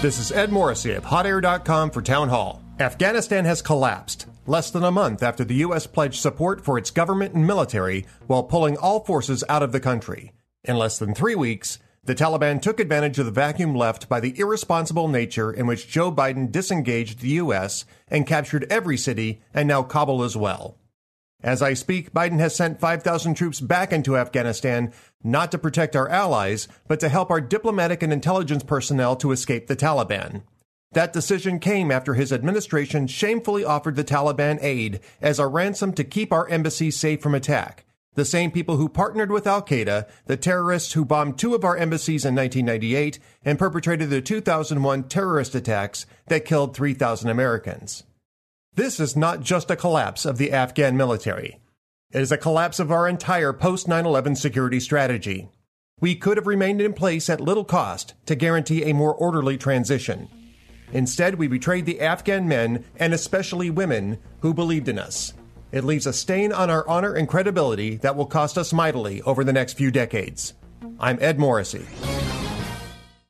This is Ed Morrissey of HotAir.com for Town Hall. Afghanistan has collapsed, less than a month after the U.S. pledged support for its government and military while pulling all forces out of the country. In less than 3 weeks, the Taliban took advantage of the vacuum left by the irresponsible nature in which Joe Biden disengaged the U.S. and captured every city, and now Kabul as well. As I speak, Biden has sent 5,000 troops back into Afghanistan, not to protect our allies, but to help our diplomatic and intelligence personnel to escape the Taliban. That decision came after his administration shamefully offered the Taliban aid as a ransom to keep our embassy safe from attack. The same people who partnered with Al Qaeda, the terrorists who bombed two of our embassies in 1998 and perpetrated the 2001 terrorist attacks that killed 3,000 Americans. This is not just a collapse of the Afghan military. It is a collapse of our entire post-9/11 security strategy. We could have remained in place at little cost to guarantee a more orderly transition. Instead, we betrayed the Afghan men, and especially women, who believed in us. It leaves a stain on our honor and credibility that will cost us mightily over the next few decades. I'm Ed Morrissey.